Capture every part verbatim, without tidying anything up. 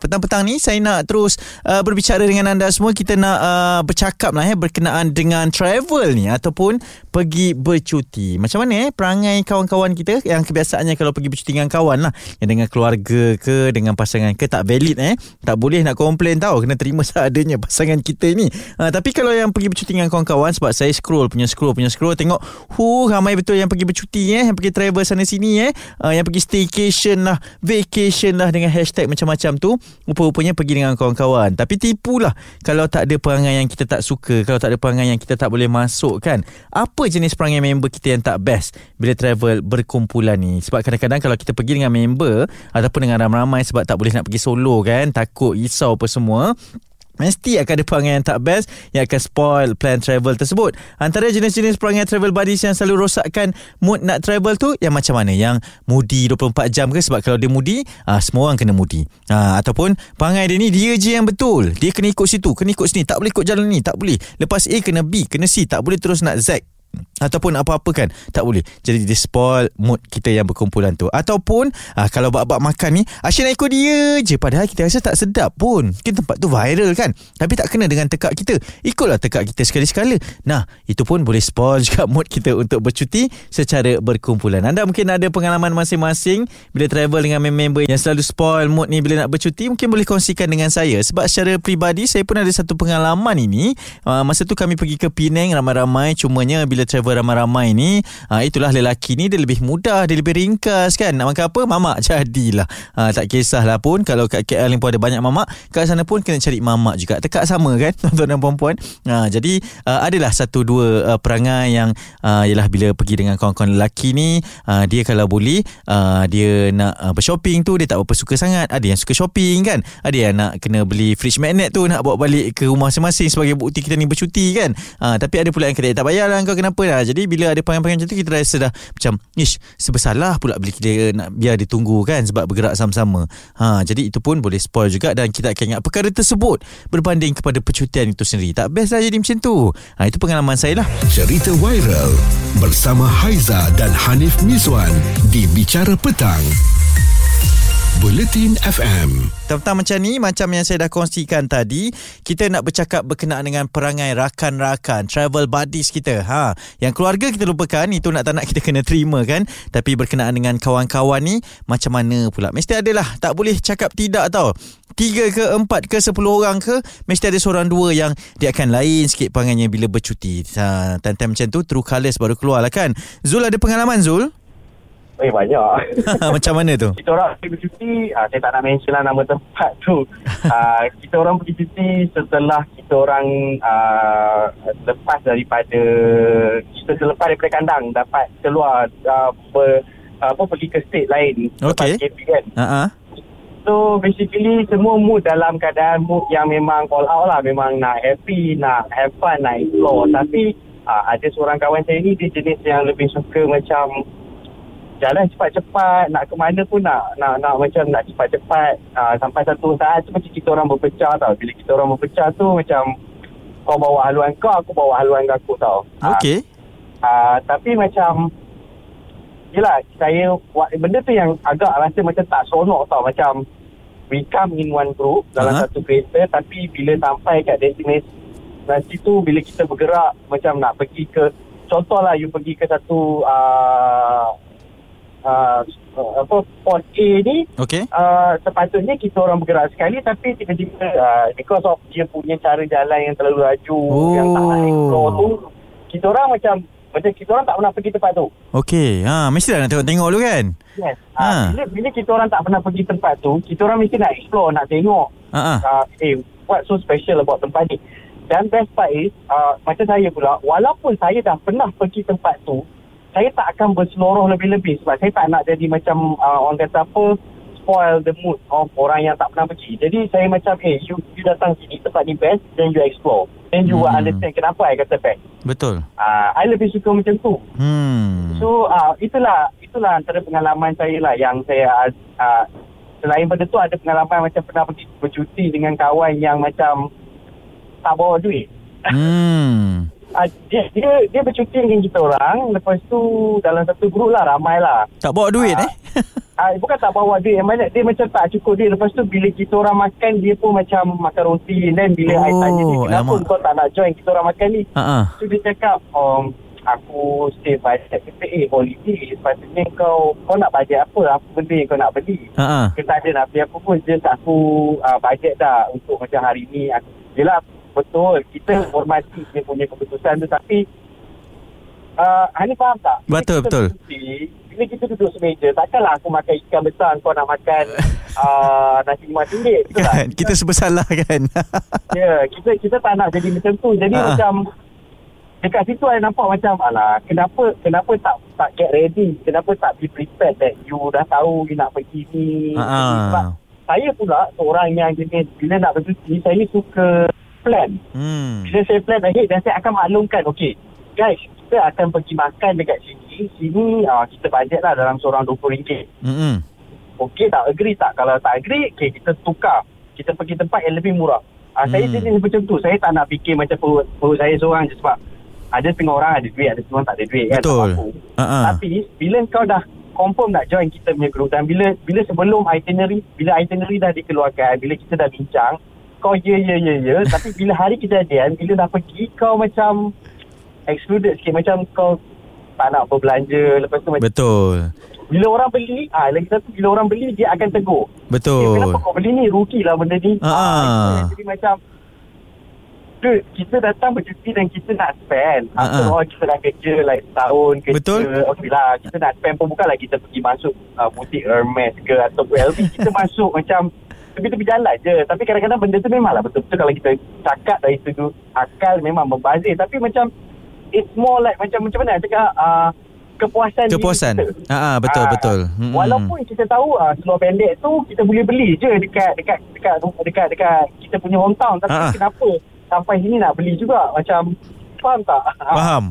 Petang-petang ni saya nak terus uh, berbicara dengan anda semua. Kita nak uh, bercakap lah eh, berkenaan dengan travel ni ataupun pergi bercuti. Macam mana eh perangai kawan-kawan kita yang kebiasaannya kalau pergi bercuti dengan kawan lah, yang dengan keluarga ke, dengan pasangan ke, tak valid eh. Tak boleh nak komplain tau, kena terima seadanya pasangan kita ni. uh, Tapi kalau yang pergi bercuti dengan kawan-kawan, sebab saya scroll punya scroll punya scroll tengok, huh, ramai betul yang pergi bercuti eh, yang pergi travel sana sini eh, uh, yang pergi staycation lah, vacation lah, dengan hashtag macam-macam tu. Rupa-rupanya pergi dengan kawan-kawan, tapi tipulah kalau tak ada perangai yang kita tak suka, kalau tak ada perangai yang kita tak boleh masukkan. Apa jenis perangai member kita yang tak best bila travel berkumpulan ni? Sebab kadang-kadang kalau kita pergi dengan member ataupun dengan ramai-ramai, sebab tak boleh nak pergi solo kan, takut risau apa semua, mesti akan ada perangai yang tak best yang akan spoil plan travel tersebut. Antara jenis-jenis perangai travel buddies yang selalu rosakkan mood nak travel tu yang macam mana? Yang moody dua puluh empat jam ke? Sebab kalau dia moody, aa, semua orang kena moody. Aa, ataupun perangai dia ni, dia je yang betul, dia kena ikut situ, kena ikut sini, tak boleh ikut jalan ni, tak boleh. Lepas A kena B, kena C, tak boleh terus nak Z ataupun apa-apa kan, tak boleh. Jadi dia spoil mood kita yang berkumpulan tu. Ataupun ah, kalau bab-bab makan ni, asyik nak ikut dia je, padahal kita rasa tak sedap pun. Mungkin tempat tu viral kan, tapi tak kena dengan tekak kita. Ikutlah tekak kita sekali-sekala. Nah, itu pun boleh spoil juga mood kita untuk bercuti secara berkumpulan. Anda mungkin ada pengalaman masing-masing bila travel dengan member yang selalu spoil mood ni bila nak bercuti. Mungkin boleh kongsikan dengan saya, sebab secara peribadi saya pun ada satu pengalaman ini. ah, Masa tu kami pergi ke Penang ramai-ramai. Cumanya bila travel ramai-ramai ni, ha, itulah lelaki ni dia lebih mudah, dia lebih ringkas kan. Nak makan apa, mamak jadilah. ha, Tak kisahlah pun kalau kat K L ni pun ada banyak mamak, kat sana pun kena cari mamak juga. Tekak sama kan, tuan-tuan dan puan-puan. ha, Jadi uh, adalah satu dua uh, perangai yang uh, ialah bila pergi dengan kawan-kawan lelaki ni, uh, dia kalau boleh uh, dia nak uh, bershopping tu dia tak berapa suka sangat. Ada yang suka shopping kan, ada yang nak kena beli fridge magnet tu, nak bawa balik ke rumah masing-masing sebagai bukti kita ni bercuti kan. ha, Tapi ada pula yang kata tak payahlah kau, kenapa dah. Jadi bila ada panggil-panggil macam tu, kita rasa dah macam ish, sebesalah pula bila kita nak biar dia tunggu kan, sebab bergerak sama-sama. ha, Jadi itu pun boleh spoil juga. Dan kita akan ingat perkara tersebut berbanding kepada percutian itu sendiri. Tak best lah jadi macam tu. ha, Itu pengalaman saya lah. Cerita viral bersama Haiza dan Hanif Miswan di Bicara Petang, Buletin F M. Tentang macam ni, macam yang saya dah kongsikan tadi, kita nak bercakap berkenaan dengan perangai rakan-rakan, travel buddies kita. Ha, yang keluarga kita lupakan, itu nak tak nak kita kena terima kan. Tapi berkenaan dengan kawan-kawan ni, macam mana pula? Mesti adalah, tak boleh cakap tidak tau. Tiga ke, empat ke, sepuluh orang ke, mesti ada seorang dua yang dia akan lain sikit pangainya bila bercuti. Ha, time-time macam tu, True Colours baru keluar lah kan. Zul ada pengalaman, Zul? Eh, banyak. Macam mana tu? Kita orang pergi bercuti, uh, saya tak nak mention lah nama tempat tu. Uh, kita orang pergi bercuti setelah kita orang uh, lepas daripada, kita selepas daripada kandang, dapat keluar uh, ber, uh, apa, pergi ke state lain. Okay. K P kan. Uh-huh. So basically semua mood dalam keadaan mood yang memang all out lah. Memang nak happy, nak have fun, nak explore. Tapi uh, ada seorang kawan saya ni, dia jenis yang lebih suka macam jalan cepat-cepat, nak ke mana pun nak nak nak macam nak cepat-cepat. Aa, sampai satu saat tu macam kita orang berpecah tau. Bila kita orang berpecah tu macam kau bawa haluan kau, aku bawa haluan aku tau. Okey. Tapi macam yelah, saya benda tu yang agak rasa macam tak seronok tau. Macam we come in one group dalam uh-huh. satu kereta, tapi bila sampai kat destinasi tu, bila kita bergerak macam nak pergi ke, contohlah you pergi ke satu aa, Uh, apa port A ni, okay. uh, sepatutnya kita orang bergerak sekali, tapi tiba-tiba uh, because of dia punya cara jalan yang terlalu laju, oh. yang tak nak explore tu, kita orang macam macam kita orang tak pernah pergi tempat tu. Okey, ha, mesti dah nak tengok-tengok dulu kan. Yes. Ha. Uh, bila, bila kita orang tak pernah pergi tempat tu, kita orang mesti nak explore, nak tengok. Uh-huh. Uh, eh, what's so special about tempat ni? Dan best part is, uh, macam saya pula, walaupun saya dah pernah pergi tempat tu, saya tak akan berseluruh lebih-lebih, sebab saya tak nak jadi macam uh, orang kata apa, spoil the mood of orang yang tak pernah pergi. Jadi saya macam, eh, you, you datang sini, tempat ni best, then you explore, then you hmm. understand kenapa I kata best. Betul. uh, I lebih suka macam tu. hmm. So uh, itulah itulah antara pengalaman saya lah yang saya uh, selain pada tu ada pengalaman macam pernah pergi bercuti dengan kawan yang macam tak bawa duit. Hmm. Uh, dia, dia dia bercuti dengan kita orang. Lepas tu dalam satu grup lah, ramai lah. Tak bawa duit uh, eh? uh, bukan tak bawa duit. Yang mana dia macam tak cukup duit. Lepas tu bila kita orang makan, dia pun macam makan roti. Dan bila oh, I tanya dia, kenapa alamak. kau tak nak join kita orang makan ni? Uh-huh. So dia cakap, um, aku stay budget. Kita eh holiday. Sepatutnya kau Kau nak budget apa? Apa benda yang kau nak beli? Uh-huh. Kita ada nak beli apa pun. Just aku uh, budget dah untuk macam hari ni. Aku, yelah, betul, kita hormati dia punya keputusan tu. Tapi uh, Hanif faham tak? Betul, betul. Bila kita duduk semeja, takkanlah aku makan ikan besar, kau nak makan uh, nasi lima ringgit, betul kan? Tak? Kita sebesalah kan. Ya, yeah, kita kita tak nak jadi macam tu. Jadi uh-huh. macam dekat situ saya nampak macam, alah, kenapa kenapa tak tak get ready? Kenapa tak be prepared that you dah tahu you nak pergi ni? Uh-huh. Saya pula seorang yang jenis bila nak bercuti, saya ni suka plan. Hmm. Bila saya plan ahead dan saya akan maklumkan, okay guys, kita akan pergi makan dekat sini. Sini uh, kita bajet lah dalam seorang dua puluh ringgit. Mm-hmm. Okay tak? Agree tak? Kalau tak agree, okay, kita tukar. Kita pergi tempat yang lebih murah. Uh, mm. Saya jenis macam tu. Saya tak nak fikir macam perut, perut saya seorang je, sebab ada setengah orang ada duit, ada setengah orang tak ada duit. Betul. Kan, uh-huh. Tapi bila kau dah confirm nak join kita punya group, dan bila bila sebelum itinerary, bila itinerary dah dikeluarkan, bila kita dah bincang, kau ya, ya, ya, ya. Tapi bila hari kejadian, bila dah pergi, kau macam excluded sikit. Macam kau tak nak berbelanja. Lepas tu macam betul. Bila orang beli, ah, lagi satu, bila orang beli, dia akan tegur. Betul. Eh, kenapa kau beli ni? Rugi lah benda ni. Ah. Jadi macam, dude, kita datang bercuti dan kita nak spend. After all, kita dah kerja like setahun kerja. Betul. Okay lah, kita nak spend pun bukanlah kita pergi masuk uh, butik Hermes ke atau L V. Kita masuk macam tepi-tepi jalan je. Tapi kadang-kadang benda tu memanglah betul-betul kalau kita cakap dari sudut akal memang membazir. Tapi macam it's more like macam macam mana cakap uh, kepuasan. Kepuasan. Ha, betul-betul. Uh, mm-hmm. Walaupun kita tahu uh, seluar pendek tu kita boleh beli je dekat dekat dekat dekat dekat, dekat kita punya hometown. Tapi Ha-ha. kenapa sampai sini nak beli juga? Macam faham tak? Faham.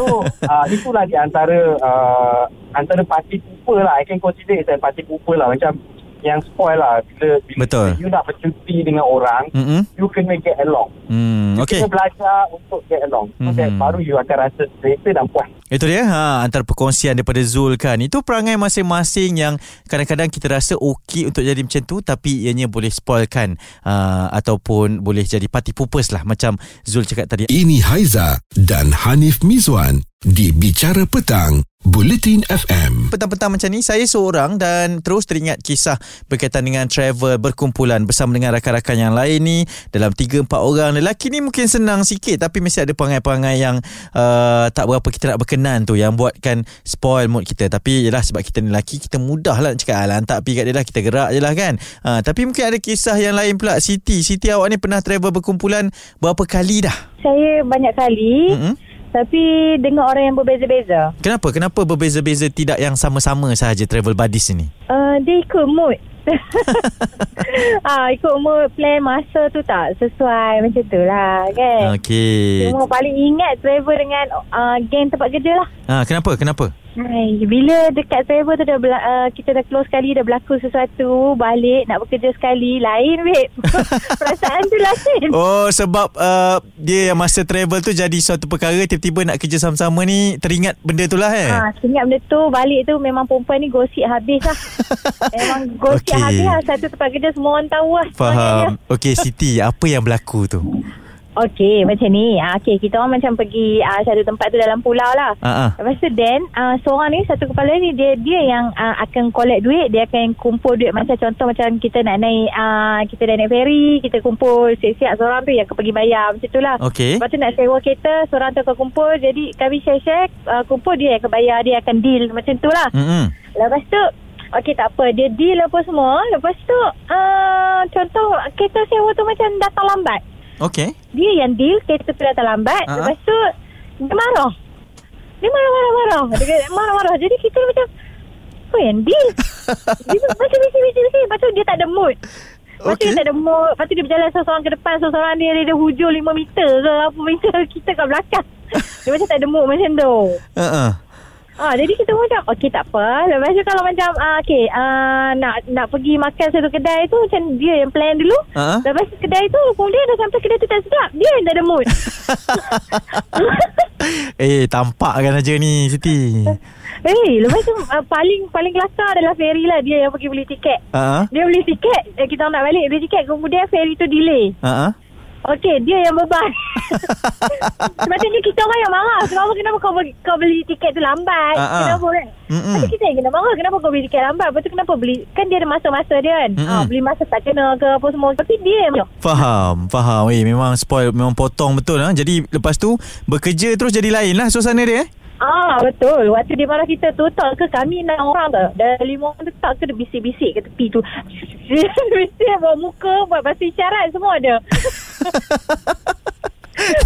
So uh, itulah di antara uh, antara parti pooper lah. I can consider it as parti pooper lah. Macam yang spoil lah. Bila, bila betul. You nak bercuti dengan orang, mm-hmm. you kena get along. Mm, you okay. kena belajar untuk get along. So mm-hmm. baru you akan rasa selesa dan puas. Itu dia, ha, antara perkongsian daripada Zul kan. Itu perangai masing-masing yang kadang-kadang kita rasa okey untuk jadi macam tu, tapi ianya boleh spoilkan uh, ataupun boleh jadi party poopers lah, macam Zul cakap tadi. Ini Haiza dan Hanif Miswan di Bicara Petang, Buletin F M. Petang-petang macam ni saya seorang dan terus teringat kisah berkaitan dengan travel, berkumpulan bersama dengan rakan-rakan yang lain ni dalam tiga empat orang. Lelaki ni mungkin senang sikit, tapi mesti ada perangai-perangai yang uh, tak berapa kita nak berkenan tu, yang buatkan spoil mood kita. Tapi yelah, sebab kita ni lelaki, kita mudah lah nak cakap, alah hantar pergi kat dia lah, kita gerak je lah kan. uh, Tapi mungkin ada kisah yang lain pula. Siti, Siti awak ni pernah travel berkumpulan berapa kali dah? Saya banyak kali. Mm-hmm. Tapi dengan orang yang berbeza-beza. Kenapa? Kenapa berbeza-beza, tidak yang sama-sama sahaja travel buddies ini? Uh, dia ikut mood. Ah, ikut mood, plan masa tu tak sesuai, macam tu lah kan. Okay. Cuma paling ingat travel dengan uh, geng tempat kerja lah. Ah, kenapa? Kenapa? Hai, bila dekat travel tu dah bela- uh, kita dah close sekali, dah berlaku sesuatu, balik nak bekerja sekali, lain babe. Perasaan tu lain. Oh, sebab uh, dia masa travel tu jadi suatu perkara, tiba-tiba nak kerja sama-sama ni teringat benda tu lah eh. Ha, teringat benda tu, balik tu memang perempuan ni gosip habis lah. Memang gosip okay. habis lah, satu tempat kerja semua orang tahu lah. Faham. Okey Siti, apa yang berlaku tu? Okey, macam ni. Ah, okey, kita orang macam pergi ah, satu tempat tu dalam pulau lah. Uh-huh. Lepas tu then ah, seorang ni, satu kepala ni, dia dia yang ah, akan collect duit, dia akan kumpul duit. Macam contoh macam kita nak naik ah, kita dah naik ferry, kita kumpul siap-siap, seorang tu yang akan pergi bayar, macam tu lah. Okay. Lepas tu nak sewa kereta, seorang tu akan kumpul. Jadi kami share-share ah, kumpul, dia yang akan bayar, dia akan deal, macam tu lah. Mm-hmm. Lepas tu okey tak apa, dia deal apa semua. Lepas tu ah, contoh kereta sewa tu macam datang lambat. Okay. Dia yang deal, kereta tu datang lambat. Uh-huh. Lepas tu dia marah. Dia marah-marah-marah. Dia marah-marah. Jadi kita macam, kau yang deal. Dia macam bising-bising. Lepas tu dia tak ada mood. Lepas okay. tu dia tak ada mood. Lepas tu dia berjalan seorang ke depan, seorang dia dia hujung lima meter ke apa meter, kita kat belakang. Dia macam tak ada mood macam tu. Uh-uh. Ah, jadi kita pun macam okey tak apa. Lepas tu kalau macam ah, okey ah, nak nak pergi makan satu kedai tu, macam dia yang plan dulu. Uh-huh. Lepas tu kedai tu kemudian dah sampai kedai tu tak sedap, dia yang tak ada mood. Eh, tampak kan aja ni Siti. Eh, lepas tu uh, paling paling kelakar adalah ferry lah. Dia yang pergi beli tiket. Uh-huh. Dia beli tiket, kita nak balik beli tiket, kemudian ferry tu delay. Uh-huh. Okey, dia yang beban. Sebabnya kita orang yang marah. Sebab kenapa kau, kau beli tiket tu lambat? Uh-uh. Kenapa kan? Macam kita yang kena marah. Kenapa kau beli tiket lambat? Lepas tu kenapa beli? Kan dia ada masa-masa dia kan? Ha, beli masa tak kena ke apa semua. Tapi dia yang... Faham, faham. Eh, memang spoil, memang potong betul. Ha? Jadi lepas tu, bekerja terus jadi lain lah suasana dia eh? Ah, betul. Waktu dia marah kita tu, tak ke kami enam orang tak? Dari lima orang tu tak ke dia bisik-bisik ke tepi tu. Bisik buat muka, buat bahasa isyarat semua ada.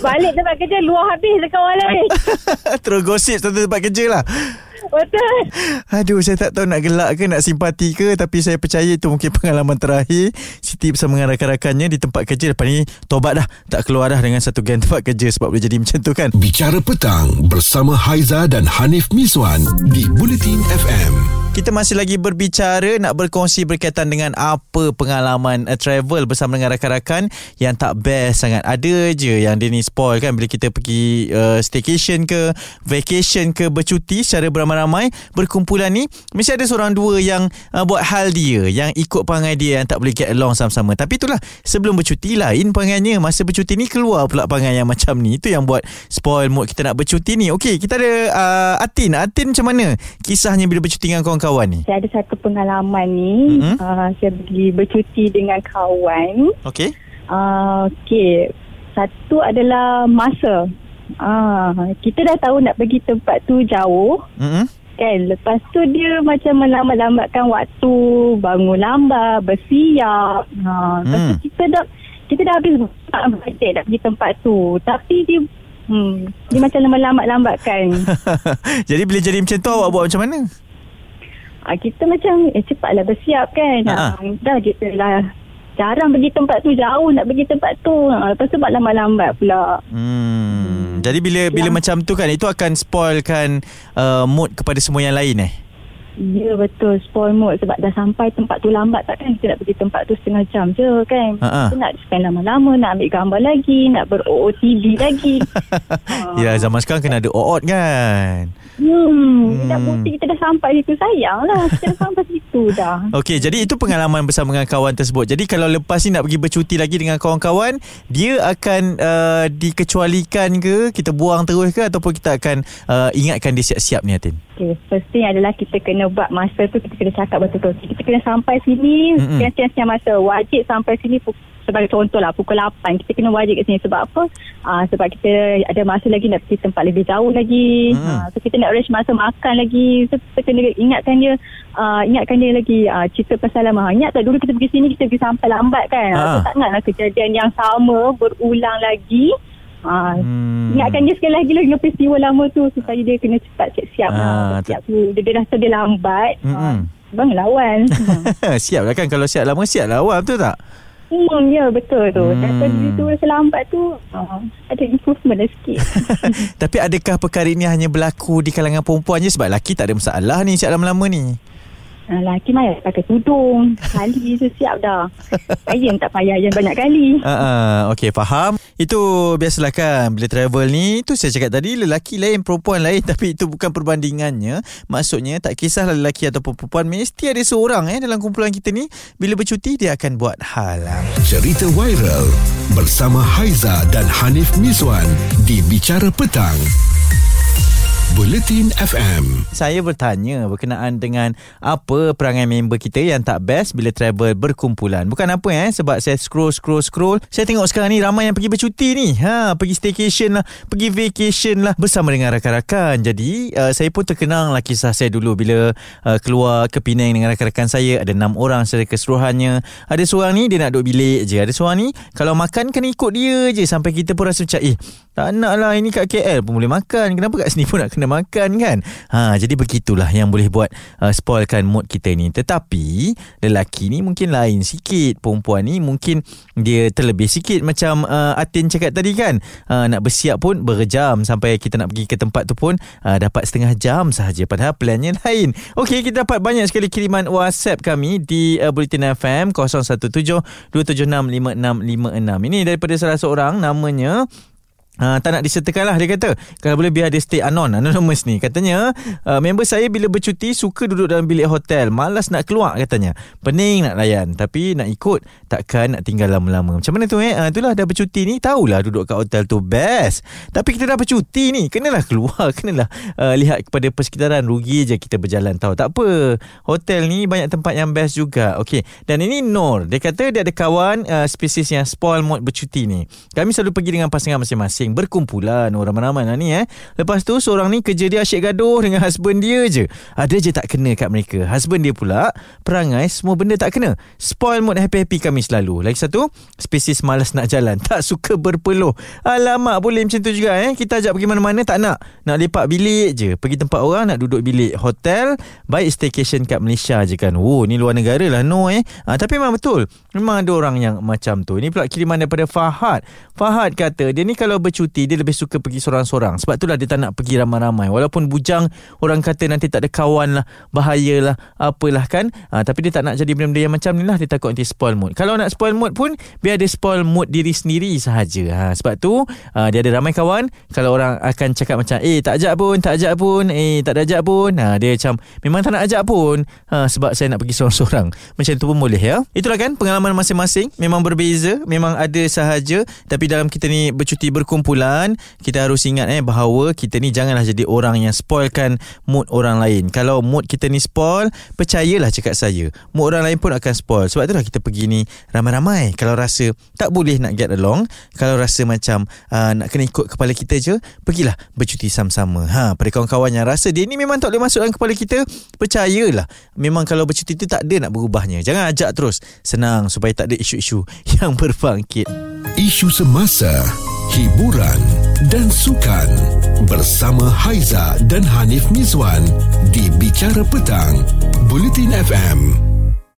Balik tempat kerja, luar habis dekat orang lain. Terus gosip satu tempat kerja lah. Betul. Aduh, saya tak tahu nak gelak ke, nak simpati ke. Tapi saya percaya itu mungkin pengalaman terakhir Siti bersama dengan rakan-rakannya di tempat kerja. Lepas ni tobat dah, tak keluar dah dengan satu gang tempat kerja. Sebab boleh jadi macam tu kan. Bicara Petang bersama Haiza dan Hanif Miswan di Buletin F M. Kita masih lagi berbicara, nak berkongsi berkaitan dengan apa pengalaman uh, travel bersama dengan rakan-rakan yang tak best sangat. Ada je yang dia ni spoil kan, bila kita pergi uh, staycation ke, vacation ke, bercuti secara beramai-ramai, berkumpulan ni, mesti ada seorang dua yang uh, buat hal dia, yang ikut perangai dia, yang tak boleh get along sama-sama. Tapi itulah, sebelum bercuti lain perangainya, masa bercuti ni keluar pula perangai yang macam ni. Itu yang buat spoil mood kita nak bercuti ni. Okey, kita ada uh, Atin. Atin macam mana kisahnya bila bercuti dengan kawan kawan ni? Saya ada satu pengalaman ni. Mm-hmm. uh, Saya pergi bercuti dengan kawan. Okey. uh, Okey, satu adalah masa. uh, Kita dah tahu nak pergi tempat tu jauh. Mm-hmm. Kan? Lepas tu dia macam melambat-lambatkan waktu, bangun lambat, bersiap. uh, Lepas tu mm. kita dah Kita dah habis budget nak pergi tempat tu, tapi dia hmm, dia macam melambat-lambatkan. Jadi bila jadi macam tu, awak buat macam mana? Ah, kita macam eh, cepatlah bersiap kan. Ah, dah kita lah jarang pergi tempat tu jauh, nak pergi tempat tu. Ah, lepas tu buat lambat-lambat pula. Hmm. Jadi bila bila ya. macam tu kan, itu akan spoilkan uh, mood kepada semua yang lain eh? Ya, betul. Spoil mood sebab dah sampai tempat tu lambat. Takkan kita nak pergi tempat tu setengah jam je kan. Ha-ha. Kita nak spend lama-lama, nak ambil gambar lagi, nak ber-O O T D lagi. uh. Ya, zaman sekarang kena ada O O T kan. Hmm, hmm. Dah putih, kita dah sampai situ. Sayang lah, kita dah sampai situ dah. Okey, jadi itu pengalaman bersama dengan kawan tersebut. Jadi kalau lepas ni nak pergi bercuti lagi dengan kawan-kawan, dia akan uh, dikecualikan ke, kita buang terus ke, ataupun kita akan uh, ingatkan dia siap-siap ni, Atin? Okay, first thing adalah kita kena buat masa tu, kita kena cakap betul-betul, kita kena sampai sini. Mm-hmm. Siang-siang masa wajib sampai sini. Sebagai contoh lah, pukul lapan kita kena wajib kat sini. Sebab apa? Aa, sebab kita ada masa lagi nak pergi tempat lebih jauh lagi. Mm. Aa, so kita nak arrange masa makan lagi. So kita kena ingatkan dia, aa, ingatkan dia lagi, aa, cerita pasal lama. Ingat tak dulu kita pergi sini, kita pergi sampai lambat kan. Ah. So tak ingatlah kejadian yang sama berulang lagi. Ha, hmm. Ingatkan dia sekali lagi lah dengan peristiwa lama tu, supaya dia kena cepat siap-siap. Ha, siap tu. Dia, dia rasa dia lambat. Hmm. Ha, bang lawan. Siap lah kan. Kalau siap lama, siap lah awal, betul tak? Hmm, ya, betul tu. Kata hmm. dia tu rasa lambat tu, ha, ada improvement lah sikit. Tapi adakah perkara ini hanya berlaku di kalangan perempuan je? Sebab lelaki tak ada masalah ni, siap lama-lama ni. Lelaki main pakai tudung kali je siap dah. Ayam tak payah ayam banyak kali. uh-uh, Okey, faham. Itu biasalah kan, bila travel ni, itu saya cakap tadi, lelaki lain, perempuan lain. Tapi itu bukan perbandingannya. Maksudnya tak kisahlah lelaki ataupun perempuan, mesti ada seorang eh dalam kumpulan kita ni, bila bercuti dia akan buat hal. Cerita viral bersama Haiza dan Hanif Miswan di Bicara Petang Buletin F M. Saya bertanya berkenaan dengan apa perangai member kita yang tak best bila travel berkumpulan. Bukan apa eh, sebab saya scroll scroll scroll, saya tengok sekarang ni ramai yang pergi bercuti ni. Ha, pergi staycation lah, pergi vacation lah bersama dengan rakan-rakan. Jadi uh, saya pun terkenang lah kisah saya dulu bila uh, keluar ke Penang dengan rakan-rakan saya. Ada enam orang secara keseluruhannya. Ada seorang ni dia nak duduk bilik je. Ada seorang ni kalau makan kena ikut dia je, sampai kita pun rasa macam eh tak nak lah, ini kat K L pun boleh makan, kenapa kat sini pun nak kena kena makan kan. Ha, jadi begitulah yang boleh buat uh, spoilkan mood kita ni. Tetapi lelaki ni mungkin lain sikit. Perempuan ni mungkin dia terlebih sikit. Macam uh, Atin cakap tadi kan, uh, nak bersiap pun berjam, sampai kita nak pergi ke tempat tu pun uh, dapat setengah jam sahaja, padahal plannya lain. Okey, kita dapat banyak sekali kiriman WhatsApp kami di uh, Buletin F M kosong satu tujuh dua tujuh enam lima enam lima enam. Ini daripada salah seorang, namanya Uh, tak nak disertakan lah. Dia kata kalau boleh biar dia stay anon, anonymous ni. Katanya uh, member saya bila bercuti suka duduk dalam bilik hotel, malas nak keluar katanya. Pening nak layan, tapi nak ikut takkan nak tinggal lama-lama. Macam mana tu eh uh, itulah, dah bercuti ni tahulah duduk kat hotel tu best. Tapi kita dah bercuti ni, kenalah keluar, kenalah uh, lihat kepada persekitaran. Rugi je kita berjalan tahu. Tak apa, hotel ni banyak tempat yang best juga. Okey. Dan ini Nur, dia kata dia ada kawan uh, spesies yang spoil mood bercuti ni. Kami selalu pergi dengan pasangan masing-masing, berkumpulan orang ramai-ramai lah ni eh. Lepas tu seorang ni kerja dia asyik gaduh dengan husband dia je. Ada je tak kena kat mereka. Husband dia pula perangai, semua benda tak kena. Spoil mood happy-happy kami selalu. Lagi satu, spesies malas nak jalan, tak suka berpeluh. Alamak, boleh macam tu juga eh. Kita ajak pergi mana-mana tak nak. Nak lepak bilik je. Pergi tempat orang nak duduk bilik hotel. Baik staycation kat Malaysia je kan. Oh, ni luar negara lah no eh. Ha, tapi memang betul, memang ada orang yang macam tu. Ini pula kiriman daripada Fahad. Fahad kata dia ni kalau bercuti, dia lebih suka pergi sorang-sorang. Sebab itulah dia tak nak pergi ramai-ramai. Walaupun bujang, orang kata nanti tak ada kawan lah, bahayalah, apalah kan. ha, Tapi dia tak nak jadi benda-benda yang macam ni lah. Dia takut nanti spoil mood. Kalau nak spoil mood pun, biar dia spoil mood diri sendiri sahaja. ha, Sebab tu ha, dia ada ramai kawan. Kalau orang akan cakap macam, Eh tak ajak pun Tak ajak pun Eh tak ada ajak pun, ha, dia macam memang tak nak ajak pun, ha, sebab saya nak pergi sorang-sorang. Macam tu pun boleh ya. Itulah kan, pengalaman masing-masing memang berbeza, memang ada sahaja. Tapi dalam kita ni bercuti berkumpul, kita harus ingat eh bahawa kita ni janganlah jadi orang yang spoilkan mood orang lain. Kalau mood kita ni spoil, percayalah cakap saya, mood orang lain pun akan spoil. Sebab itulah kita pergi ni ramai-ramai. Kalau rasa tak boleh nak get along, kalau rasa macam uh, nak kena ikut kepala kita je, pergilah bercuti sama-sama. Ha, pada kawan-kawan yang rasa dia ni memang tak boleh masuk dalam kepala kita, percayalah memang kalau bercuti tu tak ada nak berubahnya. Jangan ajak terus, senang, supaya tak ada isu-isu yang berbangkit. Isu semasa, hiburan dan sukan bersama Haiza dan Hanif Miswan di Bicara Petang, Buletin F M.